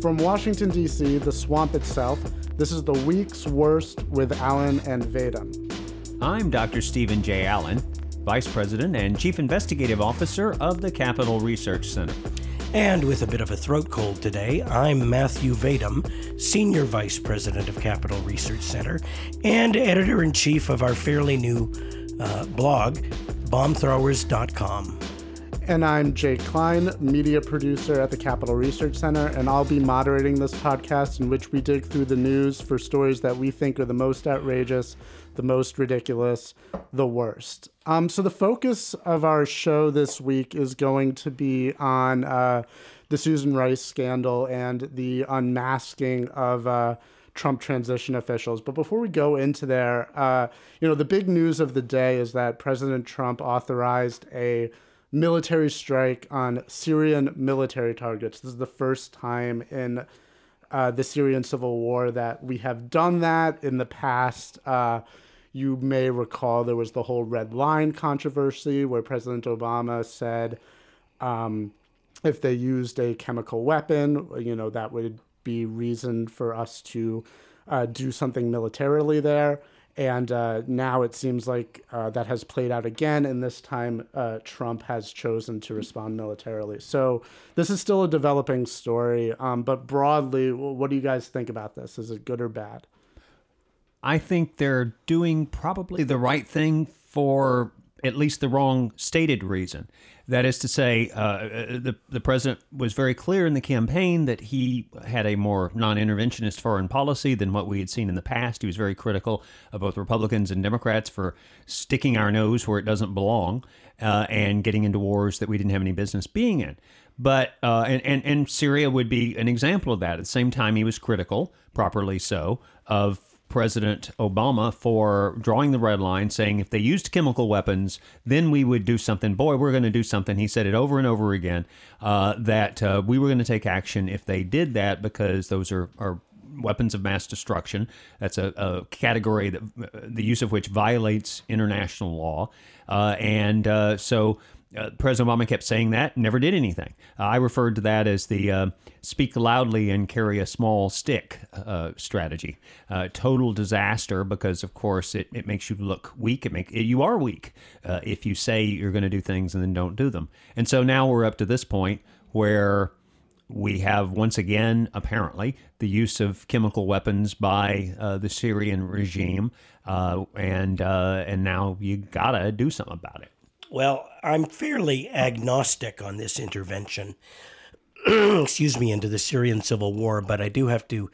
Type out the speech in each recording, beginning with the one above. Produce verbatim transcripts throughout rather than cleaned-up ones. From Washington, D C, the swamp itself, this is The Week's Worst with Allen and Vadim. I'm Doctor Stephen J. Allen, Vice President and Chief Investigative Officer of the Capital Research Center. And with a bit of a throat cold today, I'm Matthew Vadim, Senior Vice President of Capital Research Center and Editor-in-Chief of our fairly new uh, blog, bomb throwers dot com. And I'm Jay Klein, Media Producer at the Capital Research Center, and I'll be moderating this podcast in which we dig through the news for stories that we think are the most outrageous, the most ridiculous, the worst. Um, so the focus of our show this week is going to be on uh, the Susan Rice scandal and the unmasking of uh, Trump transition officials. But before we go into there, uh, you know, the big news of the day is that President Trump authorized a military strike on Syrian military targets. This is the first time in uh, the Syrian civil war that we have done that. In the past, uh, you may recall there was the whole red line controversy where President Obama said um, if they used a chemical weapon, you know, that would be reason for us to uh, do something militarily there. And uh, now it seems like uh, that has played out again, and this time uh, Trump has chosen to respond militarily. So this is still a developing story, um, but broadly, what do you guys think about this? Is it good or bad? I think they're doing probably the right thing for at least the wrong stated reason. That is to say, uh, the, the president was very clear in the campaign that he had a more non-interventionist foreign policy than what we had seen in the past. He was very critical of both Republicans and Democrats for sticking our nose where it doesn't belong uh, and getting into wars that we didn't have any business being in. But uh, and, and, and Syria would be an example of that. At the same time, he was critical, properly so, of President Obama for drawing the red line, saying if they used chemical weapons, then we would do something. Boy, we're going to do something. He said it over and over again, uh, that uh, we were going to take action if they did that, because those are, are weapons of mass destruction. That's a, a category that the use of which violates international law. Uh, and uh, so Uh, President Obama kept saying that, never did anything. Uh, I referred to that as the uh, speak loudly and carry a small stick uh, strategy. Uh, total disaster because, of course, it, it makes you look weak. It make, it, you are weak uh, if you say you're going to do things and then don't do them. And so now we're up to this point where we have, once again, apparently, the use of chemical weapons by uh, the Syrian regime. Uh, and, uh, and now you got to do something about it. Well, I'm fairly agnostic on this intervention, excuse me, into the Syrian civil war, but I do have to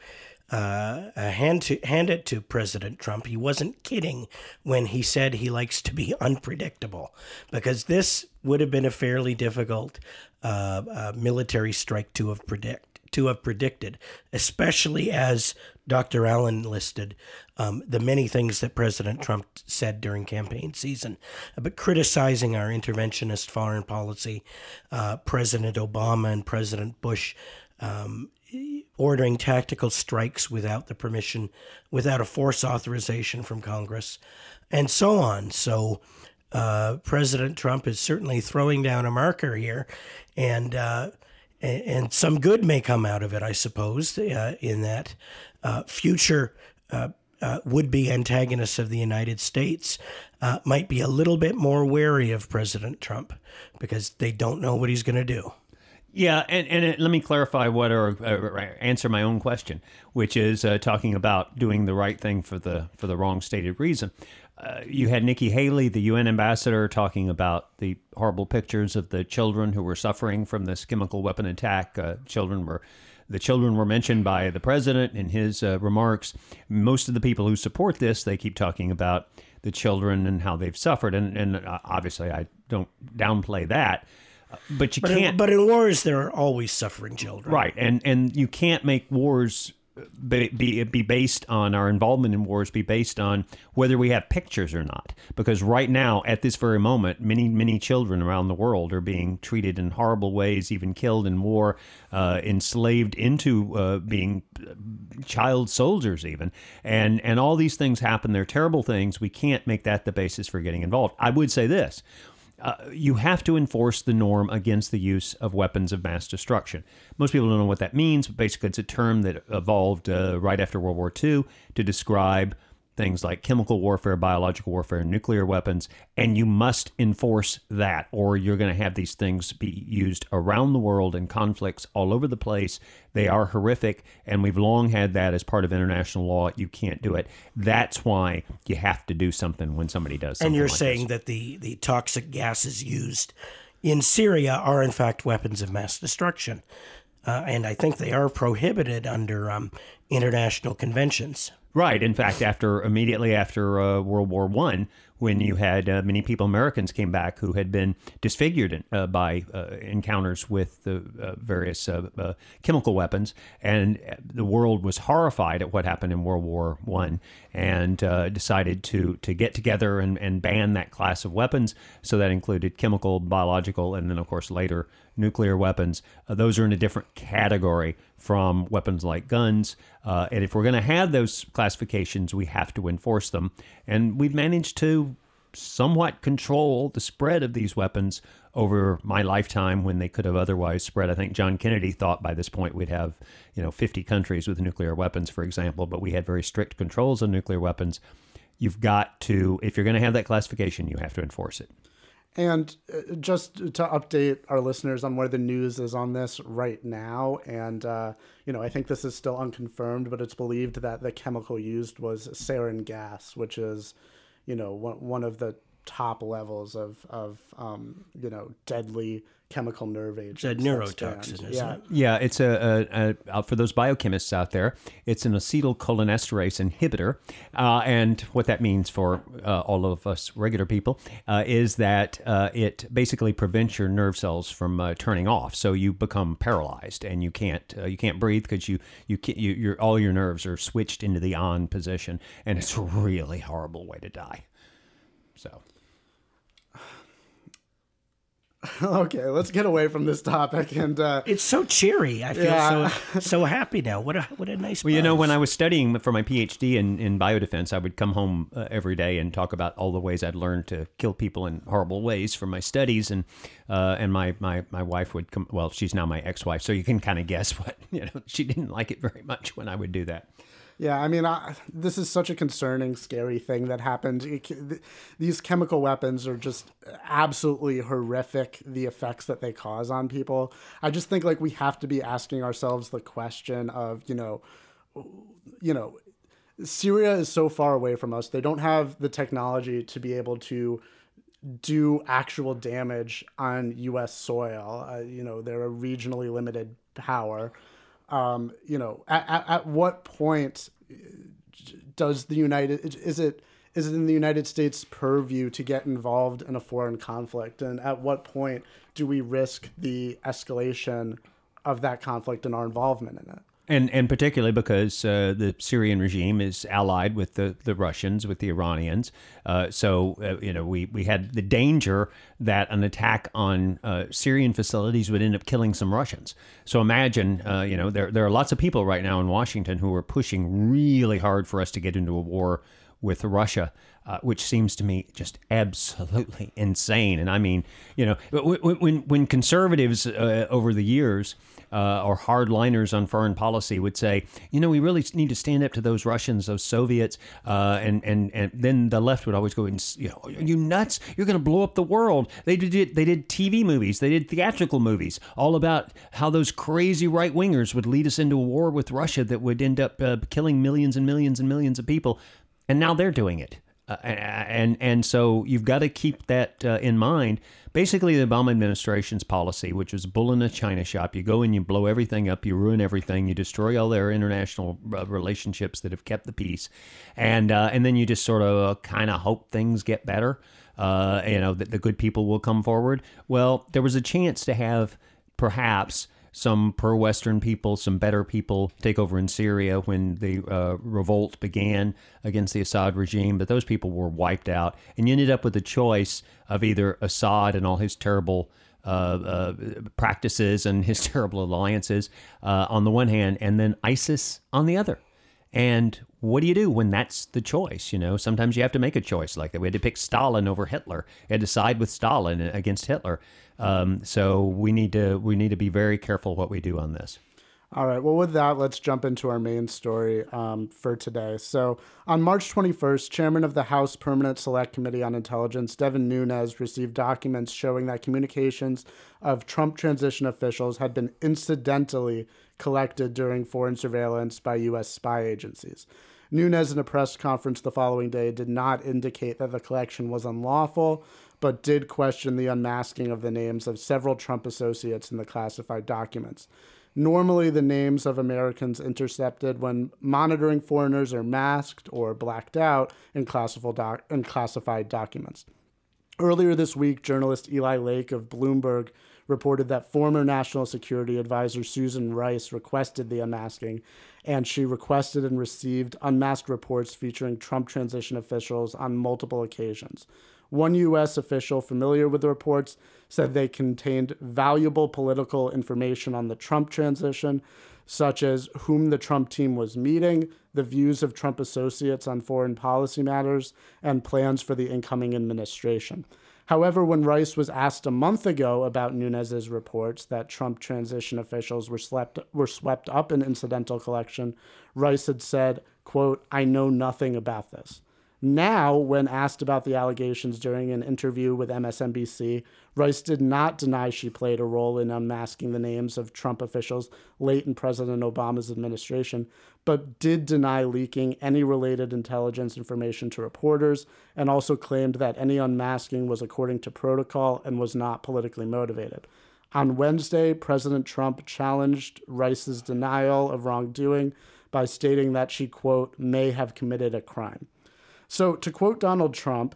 uh, hand to hand it to President Trump. He wasn't kidding when he said he likes to be unpredictable, because this would have been a fairly difficult uh, uh, military strike to have predict. to have predicted, especially as Doctor Allen listed um, the many things that President Trump said during campaign season, but criticizing our interventionist foreign policy, uh, President Obama and President Bush um, ordering tactical strikes without the permission, without a force authorization from Congress, and so on. So uh, President Trump is certainly throwing down a marker here, and uh And some good may come out of it, I suppose, uh, in that uh, future uh, uh, would-be antagonists of the United States uh, might be a little bit more wary of President Trump because they don't know what he's going to do. Yeah, and, and it, let me clarify what or uh, answer my own question, which is uh, talking about doing the right thing for the for the wrong stated reason. Uh, you had Nikki Haley, the U N ambassador, talking about the horrible pictures of the children who were suffering from this chemical weapon attack. Uh, children were the children were mentioned by the president in his uh, remarks. Most of the people who support this, they keep talking about the children and how they've suffered, and and obviously I don't downplay that. But you but can't. In, but in wars, there are always suffering children, right? And and you can't make wars be, be be based on our involvement in wars be based on whether we have pictures or not. Because right now, at this very moment, many many children around the world are being treated in horrible ways, even killed in war, uh, enslaved into uh, being child soldiers, even and and all these things happen. They're terrible things. We can't make that the basis for getting involved. I would say this. Uh, you have to enforce the norm against the use of weapons of mass destruction. Most people don't know what that means, but basically it's a term that evolved uh, right after World War Two to describe things like chemical warfare, biological warfare, and nuclear weapons, and you must enforce that, or you're going to have these things be used around the world in conflicts all over the place. They are horrific, and we've long had that as part of international law. You can't do it. That's why you have to do something when somebody does something. And you're like saying this. that the, the toxic gases used in Syria are, in fact, weapons of mass destruction, uh, and I think they are prohibited under um, international conventions. Right. In fact, after immediately after uh, World War One, when you had uh, many people, Americans came back who had been disfigured in, uh, by uh, encounters with the uh, various uh, uh, chemical weapons, and the world was horrified at what happened in World War One, and uh, decided to to get together and, and ban that class of weapons. So that included chemical, biological, and then of course later nuclear weapons. Uh, those are in a different category from weapons like guns. Uh, and if we're going to have those classifications, we have to enforce them. And we've managed to somewhat control the spread of these weapons over my lifetime when they could have otherwise spread. I think John Kennedy thought by this point we'd have, you know, fifty countries with nuclear weapons, for example, but we had very strict controls on nuclear weapons. You've got to, if you're going to have that classification, you have to enforce it. And just to update our listeners on where the news is on this right now, and, uh, you know, I think this is still unconfirmed, but it's believed that the chemical used was sarin gas, which is, you know, one of the top levels of, of um, you know, deadly chemical nerve agents. It's a neurotoxin, isn't it? Yeah, it's a, a, a, for those biochemists out there, it's an acetylcholinesterase inhibitor. Uh, and what that means for uh, all of us regular people uh, is that uh, it basically prevents your nerve cells from uh, turning off. So you become paralyzed and you can't uh, you can't breathe because you you can't, you your all your nerves are switched into the on position, and it's a really horrible way to die. So. Okay, let's get away from this topic. And uh, it's so cheery. I feel yeah. so so happy now. What a what a nice. Well, buzz. You know, when I was studying for my PhD in in biodefense, I would come home uh, every day and talk about all the ways I'd learned to kill people in horrible ways from my studies. And uh, and my, my, my wife would come. Well, she's now my ex-wife, so you can kind of guess what you know. She didn't like it very much when I would do that. Yeah, I mean, I, this is such a concerning, scary thing that happened. It, th- these chemical weapons are just absolutely horrific, the effects that they cause on people. I just think, like, we have to be asking ourselves the question of, you know, you know, Syria is so far away from us. They don't have the technology to be able to do actual damage on U S soil. Uh, you know, they're a regionally limited power. Um, you know, at, at, at what point does the United, is it, is it in the United States purview to get involved in a foreign conflict? And at what point do we risk the escalation of that conflict and our involvement in it? And and particularly because uh, the Syrian regime is allied with the, the Russians, with the Iranians. Uh, so, uh, you know, we, we had the danger that an attack on uh, Syrian facilities would end up killing some Russians. So imagine, uh, you know, there there are lots of people right now in Washington who are pushing really hard for us to get into a war with Russia, uh, which seems to me just absolutely insane. And I mean, you know, when when conservatives uh, over the years uh, or hardliners on foreign policy would say, you know, we really need to stand up to those Russians, those Soviets, uh, and and and then the left would always go and, you know, are you nuts? You're going to blow up the world. They did they did T V movies, they did theatrical movies, all about how those crazy right wingers would lead us into a war with Russia that would end up uh, killing millions and millions and millions of people. And now they're doing it. Uh, and and so you've got to keep that uh, in mind. Basically, the Obama administration's policy, which was bull in a china shop, you go and you blow everything up, you ruin everything, you destroy all their international uh, relationships that have kept the peace. And uh, and then you just sort of uh, kind of hope things get better, uh, you know, that the good people will come forward. Well, there was a chance to have perhaps some pro-Western people, some better people take over in Syria when the uh, revolt began against the Assad regime, but those people were wiped out. And you ended up with a choice of either Assad and all his terrible uh, uh, practices and his terrible alliances uh, on the one hand, and then ISIS on the other. And what do you do when that's the choice? You know, sometimes you have to make a choice like that. We had to pick Stalin over Hitler. We had to side with Stalin against Hitler. Um, so we need to we need to be very careful what we do on this. All right. Well, with that, let's jump into our main story um, for today. So on March twenty-first, Chairman of the House Permanent Select Committee on Intelligence, Devin Nunes, received documents showing that communications of Trump transition officials had been incidentally collected during foreign surveillance by U S spy agencies. Nunes, in a press conference the following day, did not indicate that the collection was unlawful, but did question the unmasking of the names of several Trump associates in the classified documents. Normally, the names of Americans intercepted when monitoring foreigners are masked or blacked out in classified documents. Earlier this week, journalist Eli Lake of Bloomberg reported that former National Security Advisor Susan Rice requested the unmasking, and she requested and received unmasked reports featuring Trump transition officials on multiple occasions. One U S official familiar with the reports said they contained valuable political information on the Trump transition, such as whom the Trump team was meeting, the views of Trump associates on foreign policy matters, and plans for the incoming administration. However, when Rice was asked a month ago about Nunes's reports that Trump transition officials were swept, were swept up in incidental collection, Rice had said, quote, "I know nothing about this." Now, when asked about the allegations during an interview with M S N B C, Rice did not deny she played a role in unmasking the names of Trump officials late in President Obama's administration, but did deny leaking any related intelligence information to reporters, and also claimed that any unmasking was according to protocol and was not politically motivated. On Wednesday, President Trump challenged Rice's denial of wrongdoing by stating that she, quote, "may have committed a crime." So to quote Donald Trump,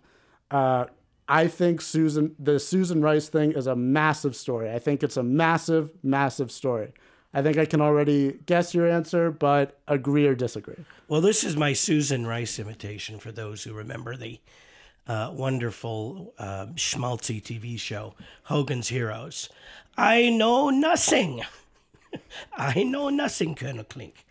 uh, I think Susan, the Susan Rice thing is a massive story. I think it's a massive, massive story. I think I can already guess your answer, but agree or disagree. Well, this is my Susan Rice imitation for those who remember the uh, wonderful uh, schmaltzy T V show, Hogan's Heroes. I know nothing. I know nothing, Colonel Klink.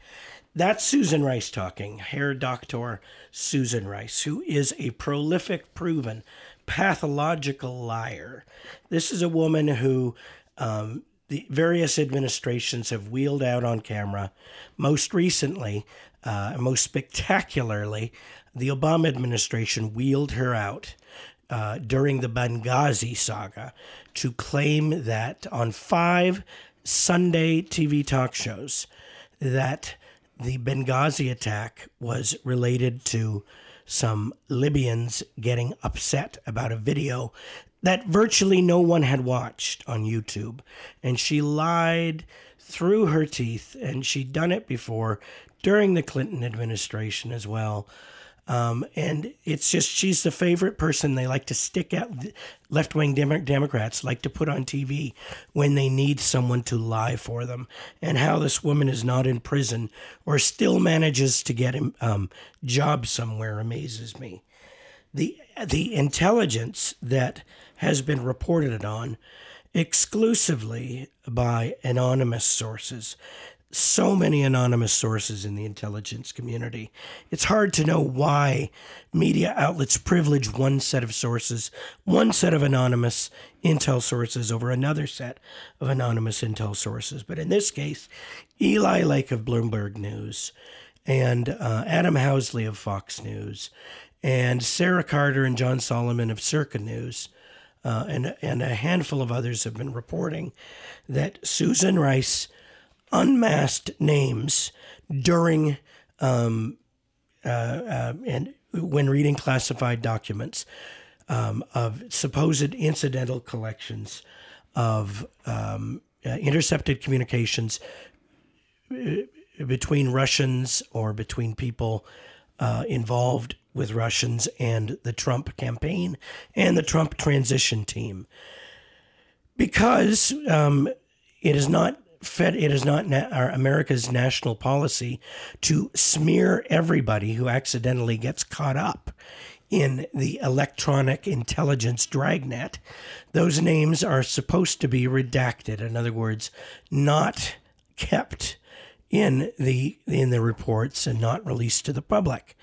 That's Susan Rice talking, Herr Doctor Susan Rice, who is a prolific, proven, pathological liar. This is a woman who um, the various administrations have wheeled out on camera. Most recently, uh, most spectacularly, the Obama administration wheeled her out uh, during the Benghazi saga to claim that on five Sunday T V talk shows that the Benghazi attack was related to some Libyans getting upset about a video that virtually no one had watched on YouTube. And she lied through her teeth, and she'd done it before during the Clinton administration as well. Um, and it's just, she's the favorite person they like to stick out. Left-wing Dem- Democrats like to put on T V when they need someone to lie for them, and how this woman is not in prison or still manages to get a um, job somewhere amazes me. The, the intelligence that has been reported on exclusively by anonymous sources. So many anonymous sources in the intelligence community. It's hard to know why media outlets privilege one set of sources, one set of anonymous intel sources over another set of anonymous intel sources. But in this case, Eli Lake of Bloomberg News and uh, Adam Housley of Fox News and Sarah Carter and John Solomon of Circa News uh, and, and a handful of others have been reporting that Susan Rice unmasked names during um, uh, uh, and when reading classified documents um, of supposed incidental collections of um, uh, intercepted communications between Russians or between people uh, involved with Russians and the Trump campaign and the Trump transition team. Because um, it is not Fed, it is not na- our America's national policy to smear everybody who accidentally gets caught up in the electronic intelligence dragnet. Those names are supposed to be redacted. In other words, not kept in the in the reports and not released to the public.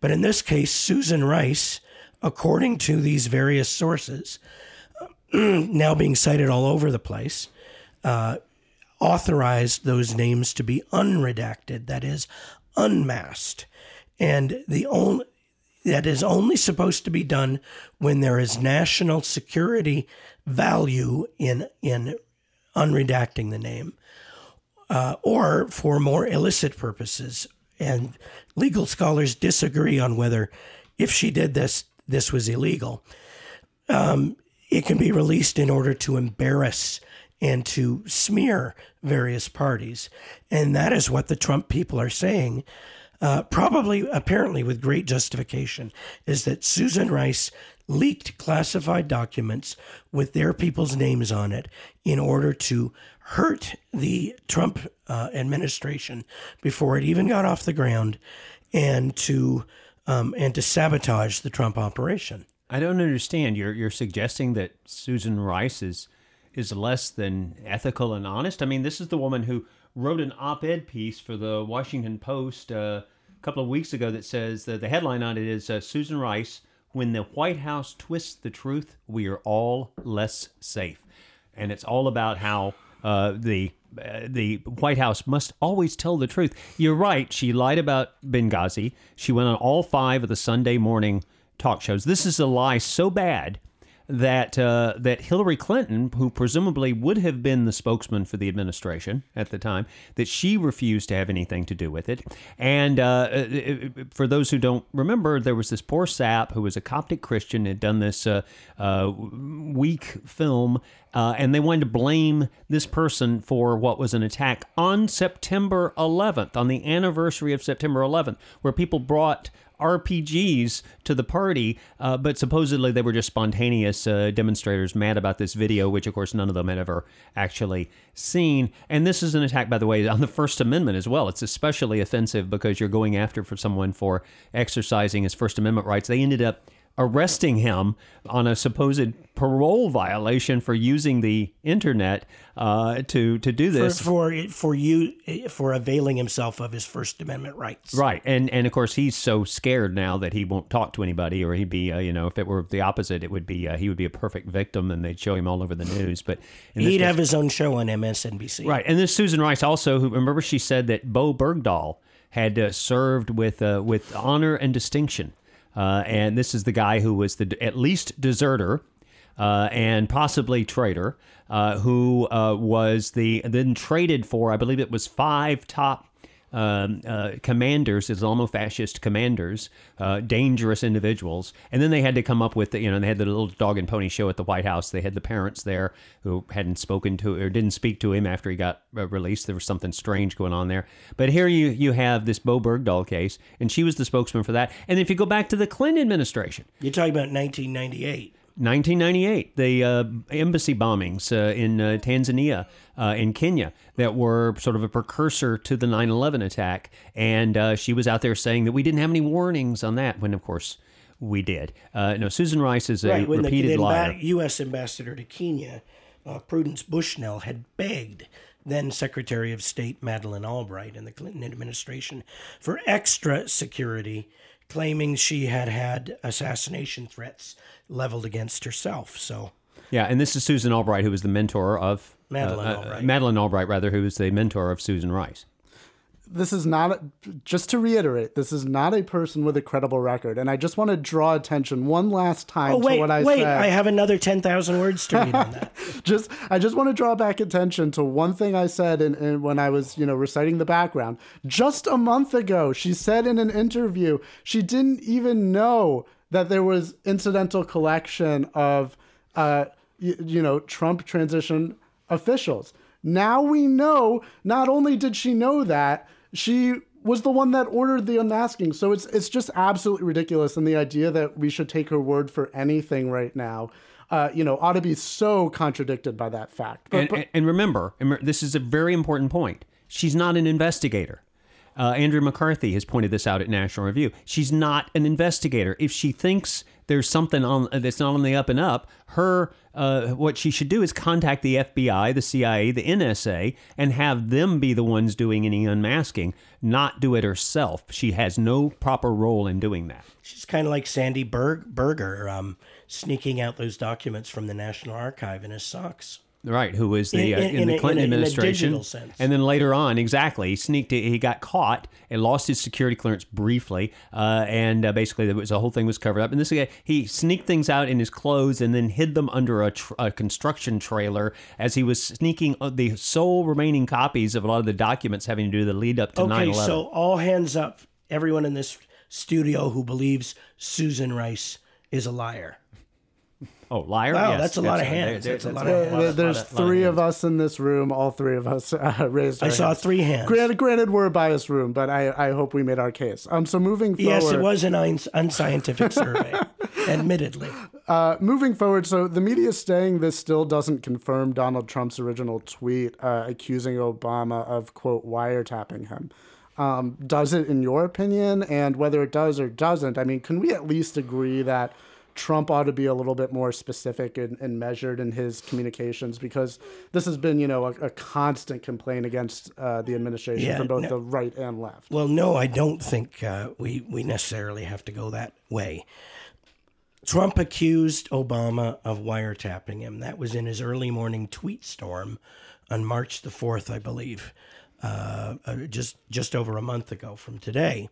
But in this case, Susan Rice, according to these various sources, now being cited all over the place, uh, authorized those names to be unredacted, that is, unmasked. And the only that is only supposed to be done when there is national security value in in unredacting the name, uh, or for more illicit purposes. And legal scholars disagree on whether, if she did this, this was illegal. Um, it can be released in order to embarrass and to smear various parties. And that is what the Trump people are saying, uh, probably apparently with great justification, is that Susan Rice leaked classified documents with their people's names on it in order to hurt the Trump uh, administration before it even got off the ground, and to um, and to sabotage the Trump operation. I don't understand. You're you're suggesting that Susan Rice is is less than ethical and honest? I mean, this is the woman who wrote an op-ed piece for the Washington Post uh, a couple of weeks ago that says that the headline on it is uh, Susan Rice, when the White House twists the truth, we are all less safe. And it's all about how uh, the uh, the White House must always tell the truth. You're right. She lied about Benghazi. She went on all five of the Sunday morning talk shows. This is a lie so bad that uh, that Hillary Clinton, who presumably would have been the spokesman for the administration at the time, that she refused to have anything to do with it. And uh, for those who don't remember, there was this poor sap who was a Coptic Christian, had done this uh, uh, weak film, uh, and they wanted to blame this person for what was an attack on September eleventh, on the anniversary of September eleventh, where people brought R P Gs to the party, uh, but supposedly they were just spontaneous uh, demonstrators mad about this video, which, of course, none of them had ever actually seen. And this is an attack, by the way, on the First Amendment as well. It's especially offensive because you're going after for someone for exercising his First Amendment rights. They ended up arresting him on a supposed parole violation for using the internet uh, to to do this for for, for you for availing himself of his First Amendment rights. Right, and and of course he's so scared now that he won't talk to anybody, or he'd be uh, you know if it were the opposite, it would be uh, he would be a perfect victim, and they'd show him all over the news. But he'd have his own show on M S N B C. Right, and this Susan Rice also, who, remember, she said that Bo Bergdahl had uh, served with uh, with honor and distinction. Uh, and this is the guy who was the at least deserter uh, and possibly traitor, uh, who uh, was the then traded for, I believe it was five top um, uh, commanders, Islamo-fascist commanders, uh, dangerous individuals. And then they had to come up with, the, you know, they had the little dog and pony show at the White House. They had the parents there who hadn't spoken to or didn't speak to him after he got released. There was something strange going on there. But here you, you have this Bo Bergdahl case, and she was the spokesman for that. And if you go back to the Clinton administration. You're talking about nineteen ninety-eight. nineteen ninety-eight, the uh, embassy bombings uh, in uh, Tanzania and uh, Kenya that were sort of a precursor to the nine eleven attack. And uh, she was out there saying that we didn't have any warnings on that, when, of course, we did. Uh, no, Susan Rice is a right, when repeated the, the liar. The U S ambassador to Kenya, uh, Prudence Bushnell, had begged then Secretary of State Madeleine Albright and the Clinton administration for extra security, claiming she had had assassination threats leveled against herself. So, yeah, and this is Susan Albright, who was the mentor of Madeleine uh, Albright. Uh, Madeleine Albright, rather, who was the mentor of Susan Rice. This is not, a, just to reiterate, this is not a person with a credible record. And I just want to draw attention one last time oh, wait, to what I wait, said. Wait, I have another ten thousand words to read on that. just, I just want to draw back attention to one thing I said in, in, when I was, you know, reciting the background. Just a month ago, she said in an interview, she didn't even know that there was incidental collection of, uh, you, you know, Trump transition officials. Now we know, not only did she know that, she was the one that ordered the unmasking. So it's it's just absolutely ridiculous. And the idea that we should take her word for anything right now, uh, you know, ought to be so contradicted by that fact. But, and, but, and remember, this is a very important point. She's not an investigator. Uh, Andrew McCarthy has pointed this out at National Review. She's not an investigator. If she thinks there's something on uh, that's not on the up and up, her uh, what she should do is contact the F B I, the C I A, the N S A, and have them be the ones doing any unmasking, not do it herself. She has no proper role in doing that. She's kind of like Sandy Berg- Berger, um, sneaking out those documents from the National Archive in his socks. Right, who was the in, in, uh, in, in the Clinton a, in a, administration, in a digital sense. And then later on, exactly, he sneaked. He got caught and lost his security clearance briefly, uh, and uh, basically, was, the whole thing was covered up. And this guy, he sneaked things out in his clothes and then hid them under a, tr- a construction trailer as he was sneaking the sole remaining copies of a lot of the documents having to do the lead up to nine eleven. Okay, nine eleven. So all hands up, everyone in this studio who believes Susan Rice is a liar. Oh, liar! Wow, yes. that's a lot that's, of hands. There, there, that's that's a lot of, well, there's lot of, three of, of us in this room. All three of us uh, raised. I our saw hands. three hands. Granted, granted, we're a biased room, but I, I hope we made our case. Um, so moving forward. Yes, it was an uns- unscientific survey, admittedly. Uh, moving forward, so the media saying this still doesn't confirm Donald Trump's original tweet uh, accusing Obama of quote wiretapping him. Um, does it, in your opinion? And whether it does or doesn't, I mean, can we at least agree that Trump ought to be a little bit more specific and, and measured in his communications, because this has been, you know, a, a constant complaint against uh, the administration yeah, from both no, the right and left. Well, no, I don't think uh, we, we necessarily have to go that way. Trump accused Obama of wiretapping him. That was in his early morning tweet storm on March the fourth, I believe, uh, just just over a month ago from today.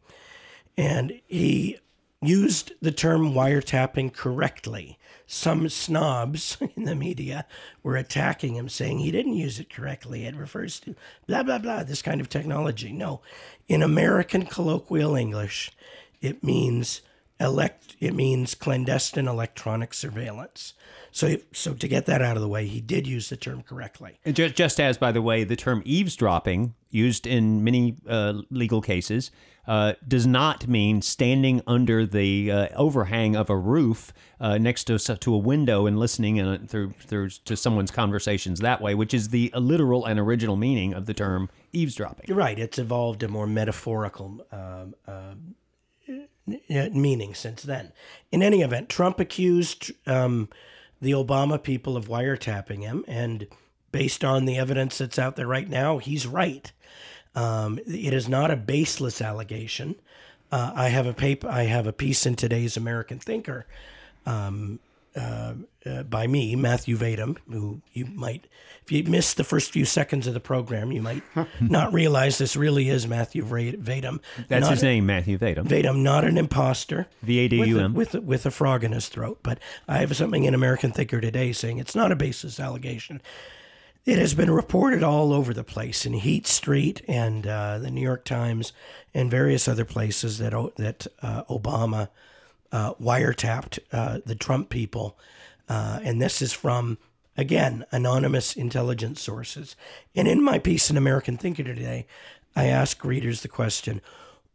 And he used the term wiretapping correctly. Some snobs in the media were attacking him, saying he didn't use it correctly. It refers to blah, blah, blah, this kind of technology. No, in American colloquial English, it means elect, it means clandestine electronic surveillance. So, so to get that out of the way, he did use the term correctly. And just, just as, by the way, the term eavesdropping, used in many uh, legal cases, uh, does not mean standing under the uh, overhang of a roof uh, next to to a window and listening in, through through to someone's conversations that way, which is the literal and original meaning of the term eavesdropping. You're right. It's evolved a more metaphorical um, uh, meaning since then. In any event, Trump accused um, the Obama people of wiretapping him, and based on the evidence that's out there right now, he's right. Um, it is not a baseless allegation. Uh, I have a paper. I have a piece in today's American Thinker um, uh, uh, by me, Matthew Vadum, who you might, if you missed the first few seconds of the program, you might not realize this really is Matthew Vadum. That's not his a, name, Matthew Vadum. Vadum, not an imposter. V A D U M. With a, with, a, with a frog in his throat. But I have something in American Thinker today saying it's not a baseless allegation. It has been reported all over the place in Heat Street and uh, the New York Times and various other places that that uh, Obama uh, wiretapped uh, the Trump people. Uh, and this is from, again, anonymous intelligence sources. And in my piece in American Thinker today, I ask readers the question,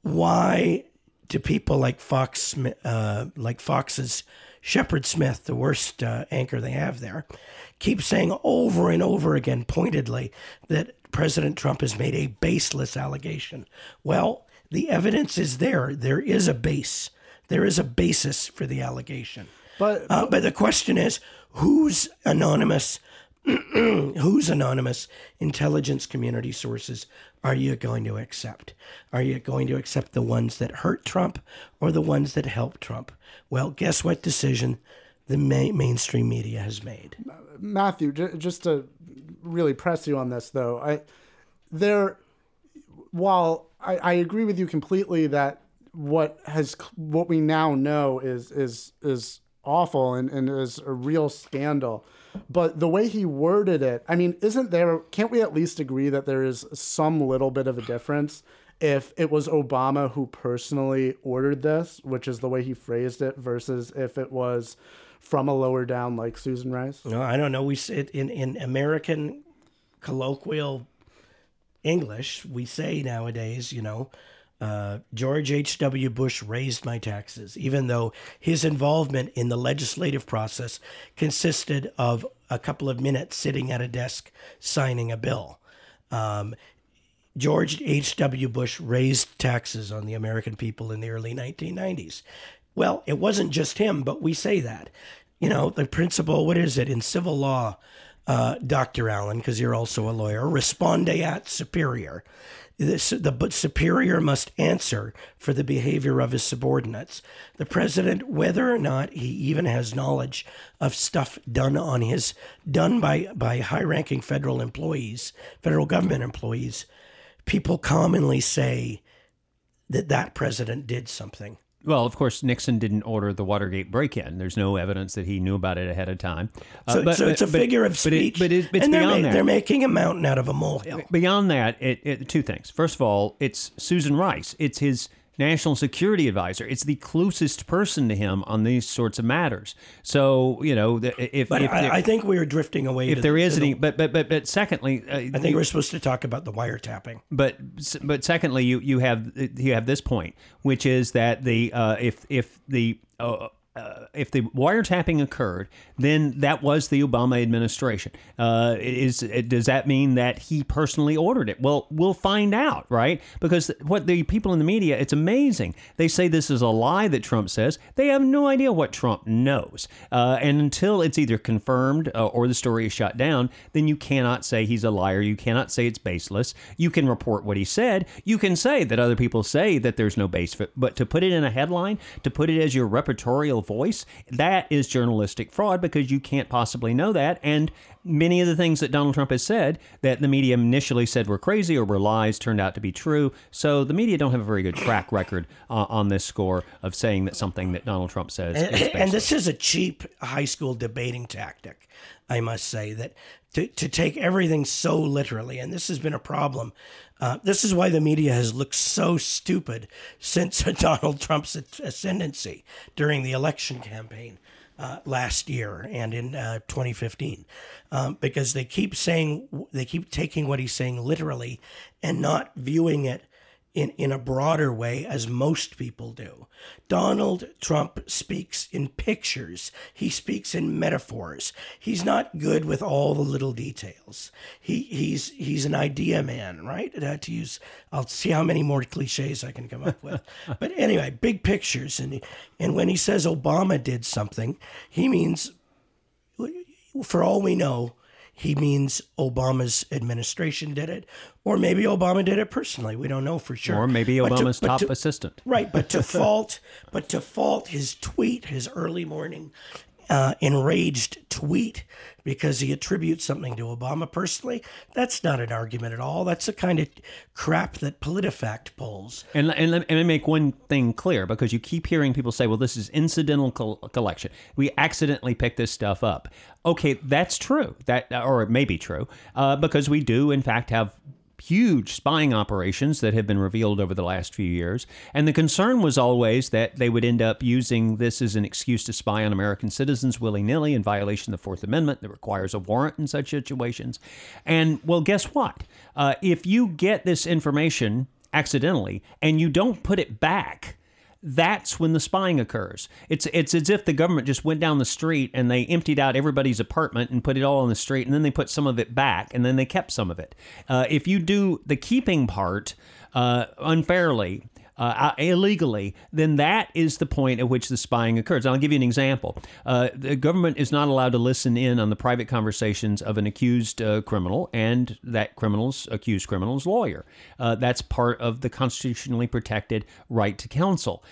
why do people like Fox, uh, like Fox's Shepard Smith, the worst uh, anchor they have there, keeps saying over and over again pointedly that President Trump has made a baseless allegation? Well, the evidence is there. There is a base. There is a basis for the allegation. But uh, but the question is, whose anonymous, whose anonymous intelligence community sources are you going to accept? Are you going to accept the ones that hurt Trump or the ones that help Trump? Well, guess what decision the ma- mainstream media has made. Matthew, j- just to really press you on this, though, I there, while I, I agree with you completely that what has what we now know is is is awful and, and is a real scandal, but the way he worded it, I mean, isn't there? Can't we at least agree that there is some little bit of a difference? If it was Obama who personally ordered this, which is the way he phrased it, versus if it was from a lower down like Susan Rice? No, I don't know. We it, in, in American colloquial English, we say nowadays, you know, uh, George H W. Bush raised my taxes, even though his involvement in the legislative process consisted of a couple of minutes sitting at a desk signing a bill. Um George H W. Bush raised taxes on the American people in the early nineteen nineties. Well, it wasn't just him, but we say that. You know, the principle, what is it in civil law, uh, Doctor Allen, because you're also a lawyer, respondeat superior. This, the but superior must answer for the behavior of his subordinates. The president, whether or not he even has knowledge of stuff done on his done by, by high-ranking federal employees, federal government employees, people commonly say that that president did something. Well, of course, Nixon didn't order the Watergate break-in. There's no evidence that he knew about it ahead of time. Uh, so, but, so it's a but, figure of speech. But, it, but it, it's and beyond they're, ma- that. They're making a mountain out of a molehill. Beyond that, it, it, two things. First of all, it's Susan Rice. It's his national security advisor. It's the closest person to him on these sorts of matters. So, you know, if... But if, I, if, I think we are drifting away. If to, there is any... The, but, but, but, but secondly... Uh, I think you, we're supposed to talk about the wiretapping. But but secondly, you, you have you have this point, which is that the uh, if, if the... Uh, Uh, if the wiretapping occurred, then that was the Obama administration. Uh, is does that mean that he personally ordered it? Well, we'll find out, right? Because what the people in the media, it's amazing. They say this is a lie that Trump says. They have no idea what Trump knows. Uh, and until it's either confirmed uh, or the story is shut down, then you cannot say he's a liar. You cannot say it's baseless. You can report what he said. You can say that other people say that there's no base for it. But to put it in a headline, to put it as your repertorial voice, that is journalistic fraud, because you can't possibly know that. And many of the things that Donald Trump has said that the media initially said were crazy or were lies turned out to be true. So the media don't have a very good track record uh, on this score of saying that something that Donald Trump says and, is and this is a cheap high school debating tactic, I must say, that to, to take everything so literally. And this has been a problem. Uh, this is why the media has looked so stupid since Donald Trump's ascendancy during the election campaign uh, last year and in uh, twenty fifteen, um, because they keep saying, they keep taking what he's saying literally and not viewing it in, in a broader way, as most people do. Donald Trump speaks in pictures. He speaks in metaphors. He's not good with all the little details. He he's he's an idea man, right? Uh, to use, I'll see how many more cliches I can come up with. But anyway, big pictures. And, and when he says Obama did something, he means, for all we know, he means Obama's administration did it, or maybe Obama did it personally. We don't know for sure. Or maybe Obama's to, top to, assistant. Right, but to fault, but to fault his tweet, his early morning uh, enraged tweet, because he attributes something to Obama personally, that's not an argument at all. That's the kind of crap that PolitiFact pulls. And, and, let, and let me make one thing clear, because you keep hearing people say, well, this is incidental co- collection. We accidentally picked this stuff up. Okay, that's true, that, or it may be true, uh, because we do, in fact, have huge spying operations that have been revealed over the last few years. And the concern was always that they would end up using this as an excuse to spy on American citizens willy-nilly in violation of the Fourth Amendment that requires a warrant in such situations. And, well, guess what? Uh, if you get this information accidentally and you don't put it back, that's when the spying occurs. It's it's as if the government just went down the street and they emptied out everybody's apartment and put it all on the street, and then they put some of it back, and then they kept some of it. Uh, if you do the keeping part uh, unfairly, Uh, illegally, then that is the point at which the spying occurs. I'll give you an example. Uh, the government is not allowed to listen in on the private conversations of an accused uh, criminal and that criminal's accused criminal's lawyer. Uh, that's part of the constitutionally protected right to counsel.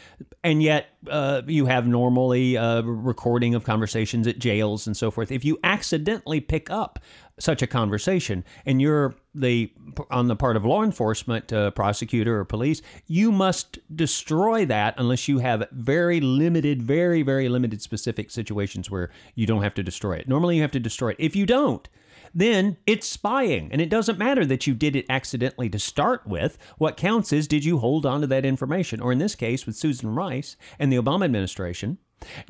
And yet uh, you have normally a recording of conversations at jails and so forth. If you accidentally pick up such a conversation, and you're the on the part of law enforcement, uh, prosecutor or police, you must destroy that unless you have very limited, very, very limited specific situations where you don't have to destroy it. Normally you have to destroy it. If you don't, then it's spying. And it doesn't matter that you did it accidentally to start with. What counts is, did you hold on to that information? Or in this case, with Susan Rice and the Obama administration,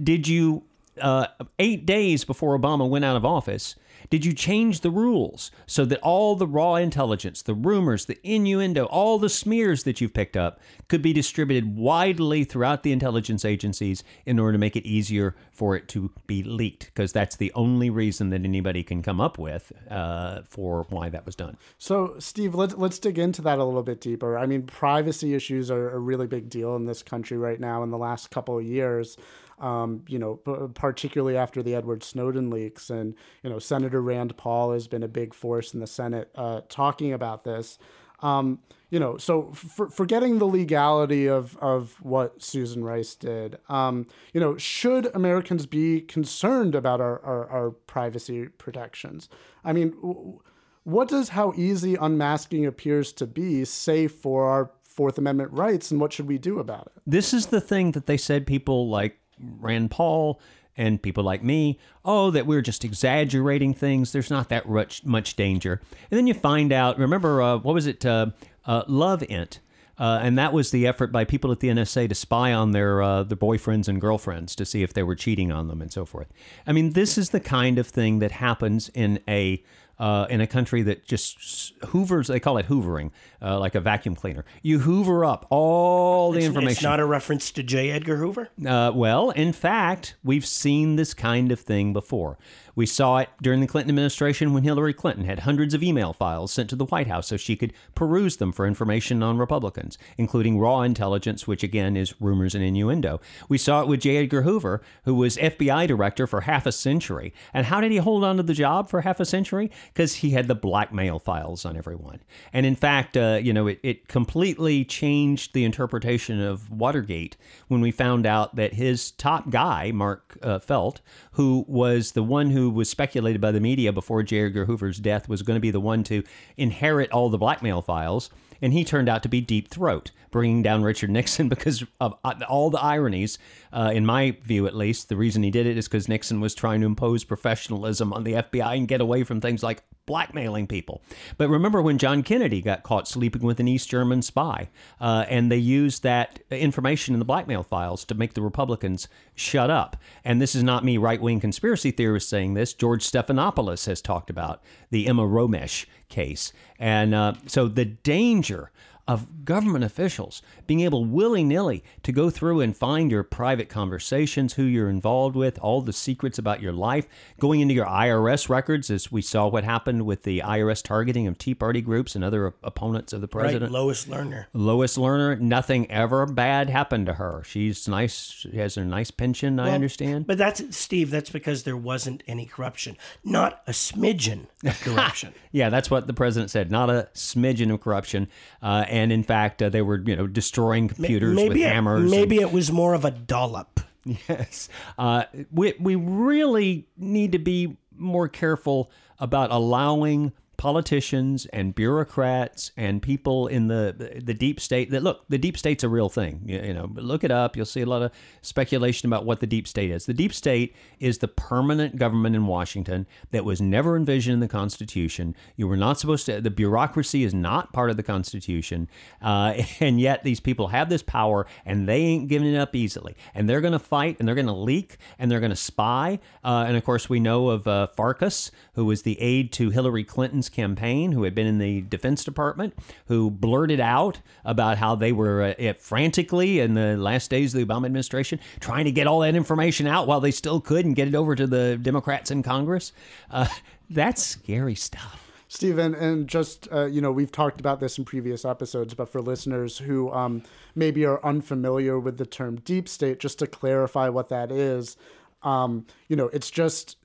did you uh, eight days before Obama went out of office, did you change the rules so that all the raw intelligence, the rumors, the innuendo, all the smears that you've picked up could be distributed widely throughout the intelligence agencies in order to make it easier for it to be leaked? Because that's the only reason that anybody can come up with uh, for why that was done. So, Steve, let's, let's dig into that a little bit deeper. I mean, privacy issues are a really big deal in this country right now in the last couple of years. Um, you know, particularly after the Edward Snowden leaks. And, you know, Senator Rand Paul has been a big force in the Senate uh, talking about this. Um, you know, so for, forgetting the legality of, of what Susan Rice did, um, you know, should Americans be concerned about our, our, our privacy protections? I mean, w- what does how easy unmasking appears to be say for our Fourth Amendment rights, and what should we do about it? This is the thing that they said people like Rand Paul and people like me, oh, that we're just exaggerating things. There's not that much, much danger. And then you find out, remember, uh, what was it? Uh, uh, Love Int. Uh, and that was the effort by people at the N S A to spy on their, uh, their boyfriends and girlfriends to see if they were cheating on them and so forth. I mean, this is the kind of thing that happens in a Uh, in a country that just hoovers, they call it hoovering, uh, like a vacuum cleaner. You hoover up all the it's, information. It's not a reference to J. Edgar Hoover? Uh, well, in fact, we've seen this kind of thing before. We saw it during the Clinton administration when Hillary Clinton had hundreds of email files sent to the White House so she could peruse them for information on Republicans, including raw intelligence, which again is rumors and innuendo. We saw it with J. Edgar Hoover, who was F B I director for half a century. And how did he hold on to the job for half a century? Because he had the blackmail files on everyone. And in fact, uh, you know, it, it completely changed the interpretation of Watergate when we found out that his top guy, Mark uh, Felt, who was the one who was speculated by the media before J. Edgar Hoover's death was going to be the one to inherit all the blackmail files. And he turned out to be Deep Throat, bringing down Richard Nixon because of all the ironies. Uh, in my view, at least, the reason he did it is because Nixon was trying to impose professionalism on the F B I and get away from things like blackmailing people. But remember when John Kennedy got caught sleeping with an East German spy, uh, and they used that information in the blackmail files to make the Republicans shut up. And this is not me, right-wing conspiracy theorists, saying this. George Stephanopoulos has talked about the Emma Romesh case. And uh, so the danger of government officials being able willy-nilly to go through and find your private conversations, who you're involved with, all the secrets about your life, going into your I R S records, as we saw what happened with the I R S targeting of Tea Party groups and other opponents of the president. Right, Lois Lerner. Lois Lerner, nothing ever bad happened to her. She's nice, she has a nice pension, well, I understand. But that's, Steve, that's because there wasn't any corruption. Not a smidgen of corruption. Yeah, that's what the president said, not a smidgen of corruption. Uh, And in fact, uh, they were, you know, destroying computers maybe with it, hammers. Maybe and, it was more of a dollop. Yes. Uh, we, we really need to be more careful about allowing politicians and bureaucrats and people in the the deep state that look, the deep state's a real thing. You, you know, look it up. You'll see a lot of speculation about what the deep state is. The deep state is the permanent government in Washington that was never envisioned in the Constitution. You were not supposed to. The bureaucracy is not part of the Constitution. Uh, and yet these people have this power and they ain't giving it up easily. And they're going to fight and they're going to leak and they're going to spy. Uh, and of course, we know of uh, Farkas, who was the aide to Hillary Clinton's campaign, who had been in the Defense Department, who blurted out about how they were uh, frantically in the last days of the Obama administration trying to get all that information out while they still could and get it over to the Democrats in Congress. Uh, that's scary stuff. Stephen, and just, uh, you know, we've talked about this in previous episodes, but for listeners who um, maybe are unfamiliar with the term deep state, just to clarify what that is, Um, you know, it's just,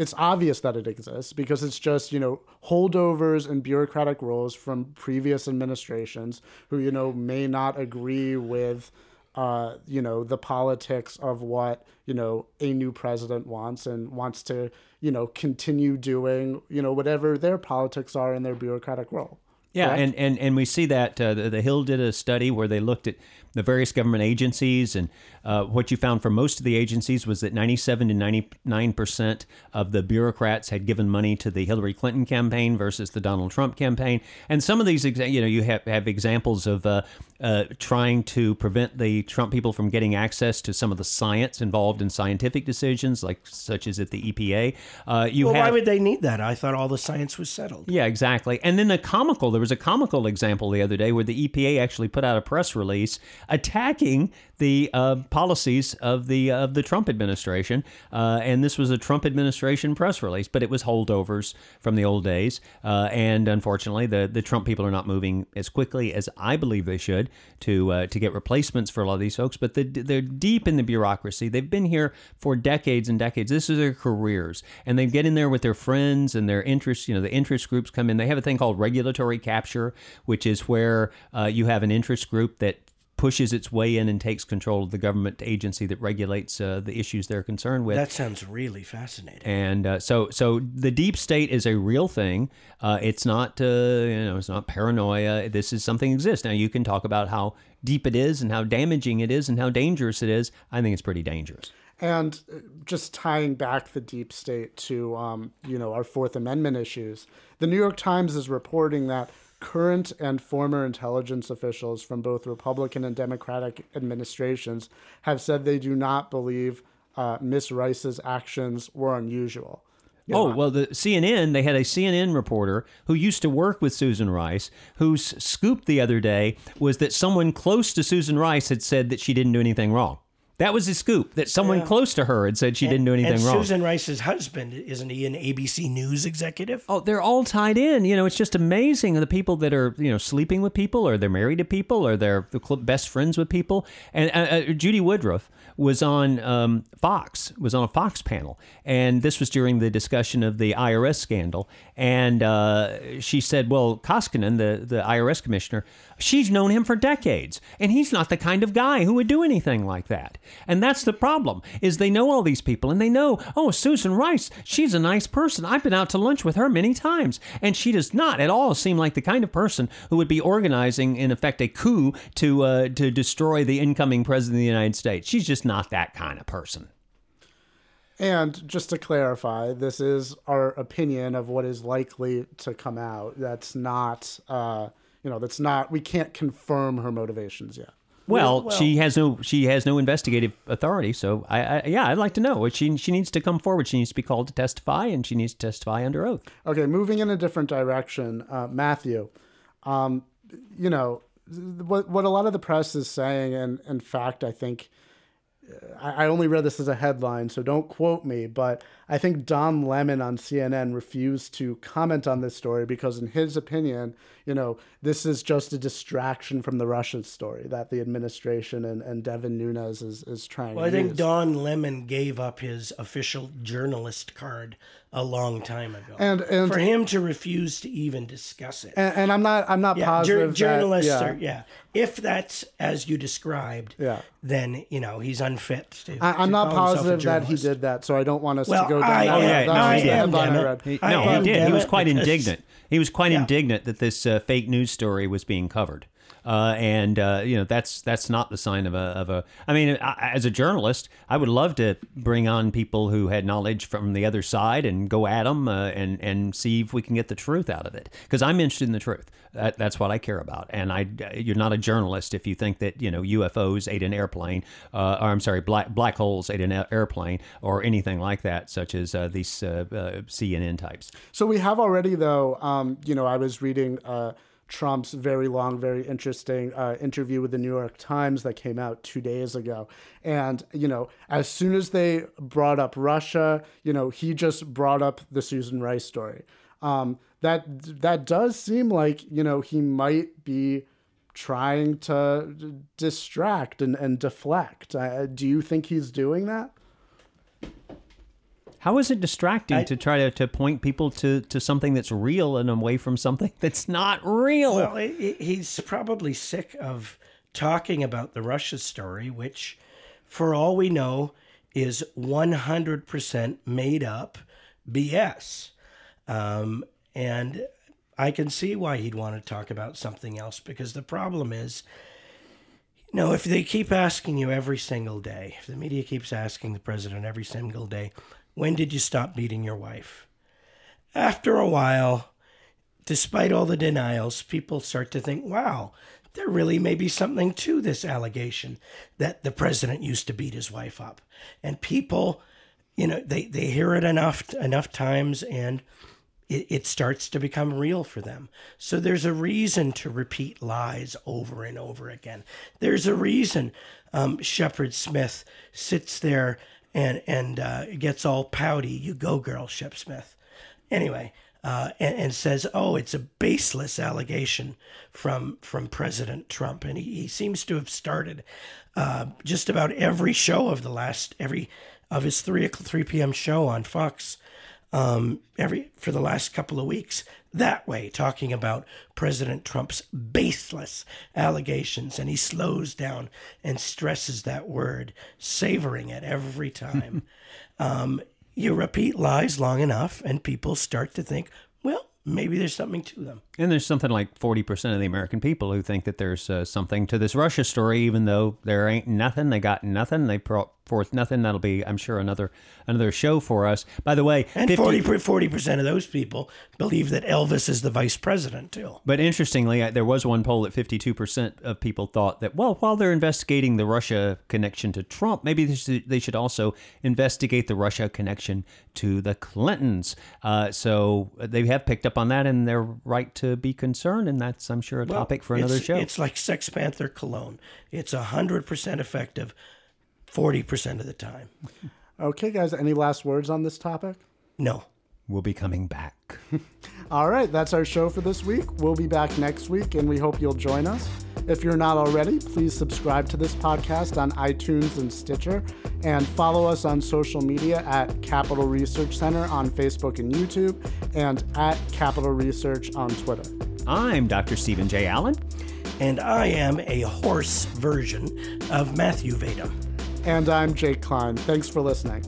it's obvious that it exists because it's just, you know, holdovers and bureaucratic roles from previous administrations who, you know, may not agree with, uh, you know, the politics of what, you know, a new president wants and wants to, you know, continue doing, you know, whatever their politics are in their bureaucratic role. Yeah, correct? and and and we see that uh, the, the Hill did a study where they looked at the various government agencies, and uh, what you found for most of the agencies was that ninety-seven to ninety-nine percent of the bureaucrats had given money to the Hillary Clinton campaign versus the Donald Trump campaign. And some of these, you know, you have, have examples of uh, uh, trying to prevent the Trump people from getting access to some of the science involved in scientific decisions, like such as at the E P A. Uh, you well, have, why would they need that? I thought all the science was settled. Yeah, exactly. And then a comical, there was a comical example the other day where the E P A actually put out a press release attacking the uh, policies of the uh, of the Trump administration, uh, and this was a Trump administration press release, but it was holdovers from the old days, uh, and unfortunately, the, the Trump people are not moving as quickly as I believe they should to uh, to get replacements for a lot of these folks. But the, they're deep in the bureaucracy; they've been here for decades and decades. This is their careers, and they get in there with their friends and their interests. You know, the interest groups come in. They have a thing called regulatory capture, which is where uh, you have an interest group that pushes its way in and takes control of the government agency that regulates uh, the issues they're concerned with. That sounds really fascinating. And uh, so, so the deep state is a real thing. Uh, it's not, uh, you know, it's not paranoia. This is something that exists. Now you can talk about how deep it is and how damaging it is and how dangerous it is. I think it's pretty dangerous. And just tying back the deep state to, um, you know, our Fourth Amendment issues, the New York Times is reporting that current and former intelligence officials from both Republican and Democratic administrations have said they do not believe uh, Miz Rice's actions were unusual. You oh, know. Well, the C N N, they had a C N N reporter who used to work with Susan Rice, whose scoop the other day was that someone close to Susan Rice had said that she didn't do anything wrong. That was his scoop, that someone yeah. close to her had said she and, didn't do anything and Susan wrong. Susan Rice's husband, isn't he an A B C News executive? Oh, they're all tied in. You know, it's just amazing the people that are, you know, sleeping with people, or they're married to people, or they're the best friends with people. And uh, uh, Judy Woodruff was on um, Fox, was on a Fox panel. And this was during the discussion of the I R S scandal. And uh, she said, well, Koskinen, the, the I R S commissioner, she's known him for decades. And he's not the kind of guy who would do anything like that. And that's the problem, is they know all these people, and they know, oh, Susan Rice, she's a nice person. I've been out to lunch with her many times, and she does not at all seem like the kind of person who would be organizing, in effect, a coup to uh, to destroy the incoming president of the United States. She's just not that kind of person. And just to clarify, this is our opinion of what is likely to come out. That's not, uh, you know, that's not, we can't confirm her motivations yet. Well, well, she has no she has no investigative authority, so I, I yeah, I'd like to know. She she needs to come forward. She needs to be called to testify, and she needs to testify under oath. Okay, moving in a different direction, uh, Matthew. Um, you know what what a lot of the press is saying, and in fact, I think I, I only read this as a headline, so don't quote me. But I think Don Lemon on C N N refused to comment on this story because, in his opinion, you know, this is just a distraction from the Russia story that the administration and, and Devin Nunes is, is trying well, to do. Well, I think use. Don Lemon gave up his official journalist card a long time ago. And, and for him to refuse to even discuss it. And, and I'm not I'm not yeah, positive. Jur- journalists that, yeah. are, yeah. If that's as you described, yeah. then, you know, he's unfit to I, I'm to not positive that he did that, so I don't want us well, to go down I, that yeah, road. I, that no, I am, I read. He, I no, am he did. He was quite indignant. He was quite yeah. indignant that this uh, fake news story was being covered. Uh, and, uh, you know, that's that's not the sign of a, of a I mean, I, as a journalist, I would love to bring on people who had knowledge from the other side and go at them uh, and, and see if we can get the truth out of it. Because I'm interested in the truth. That, that's what I care about. And I, you're not a journalist if you think that, you know, U F Os ate an airplane, uh, or I'm sorry, black black holes ate an airplane or anything like that, such as uh, these uh, uh, C N N types. So we have already, though, um, you know, I was reading Uh, Trump's very long, very interesting uh, interview with the New York Times that came out two days ago. And, you know, as soon as they brought up Russia, you know, he just brought up the Susan Rice story. Um, that that does seem like, you know, he might be trying to distract and, and deflect. Uh, do you think he's doing that? How is it distracting I, to try to, to point people to, to something that's real and away from something that's not real? Well, it, it, he's probably sick of talking about the Russia story, which, for all we know, is one hundred percent made up B S. Um, and I can see why he'd want to talk about something else, because the problem is, you know, if they keep asking you every single day, if the media keeps asking the president every single day, when did you stop beating your wife? After a while, despite all the denials, people start to think, wow, there really may be something to this allegation that the president used to beat his wife up. And people, you know, they, they hear it enough enough times, and it, it starts to become real for them. So there's a reason to repeat lies over and over again. There's a reason um, Shepard Smith sits there and, and uh, gets all pouty. You go, girl, Shep Smith. Anyway, uh, and, and says, oh, it's a baseless allegation from from President Trump. And he, he seems to have started uh, just about every show of the last, every of his three p.m. show on Fox um, every for the last couple of weeks that way, talking about President Trump's baseless allegations. And he slows down and stresses that word, savoring it every time. um You repeat lies long enough and people start to think, well, maybe there's something to them. And there's something like forty percent of the American people who think that there's uh, something to this Russia story, even though there ain't nothing. They got nothing. They brought forth nothing. That'll be, I'm sure, another another show for us. By the way, and fifty, forty percent of those people believe that Elvis is the vice president, too. But interestingly, there was one poll that fifty-two percent of people thought that, well, while they're investigating the Russia connection to Trump, maybe they should, they should also investigate the Russia connection to the Clintons. Uh, so they have picked up on that, and they're right to be concerned, and that's, I'm sure, a well, topic for another it's, show. It's like Sex Panther cologne. It's one hundred percent effective forty percent of the time. Okay, guys, any last words on this topic? No. We'll be coming back. All right, that's our show for this week. We'll be back next week, and we hope you'll join us. If you're not already, please subscribe to this podcast on iTunes and Stitcher, and follow us on social media at Capital Research Center on Facebook and YouTube, and at Capital Research on Twitter. I'm Doctor Stephen J. Allen. And I am a horse version of Matthew Vadum. And I'm Jake Klein. Thanks for listening.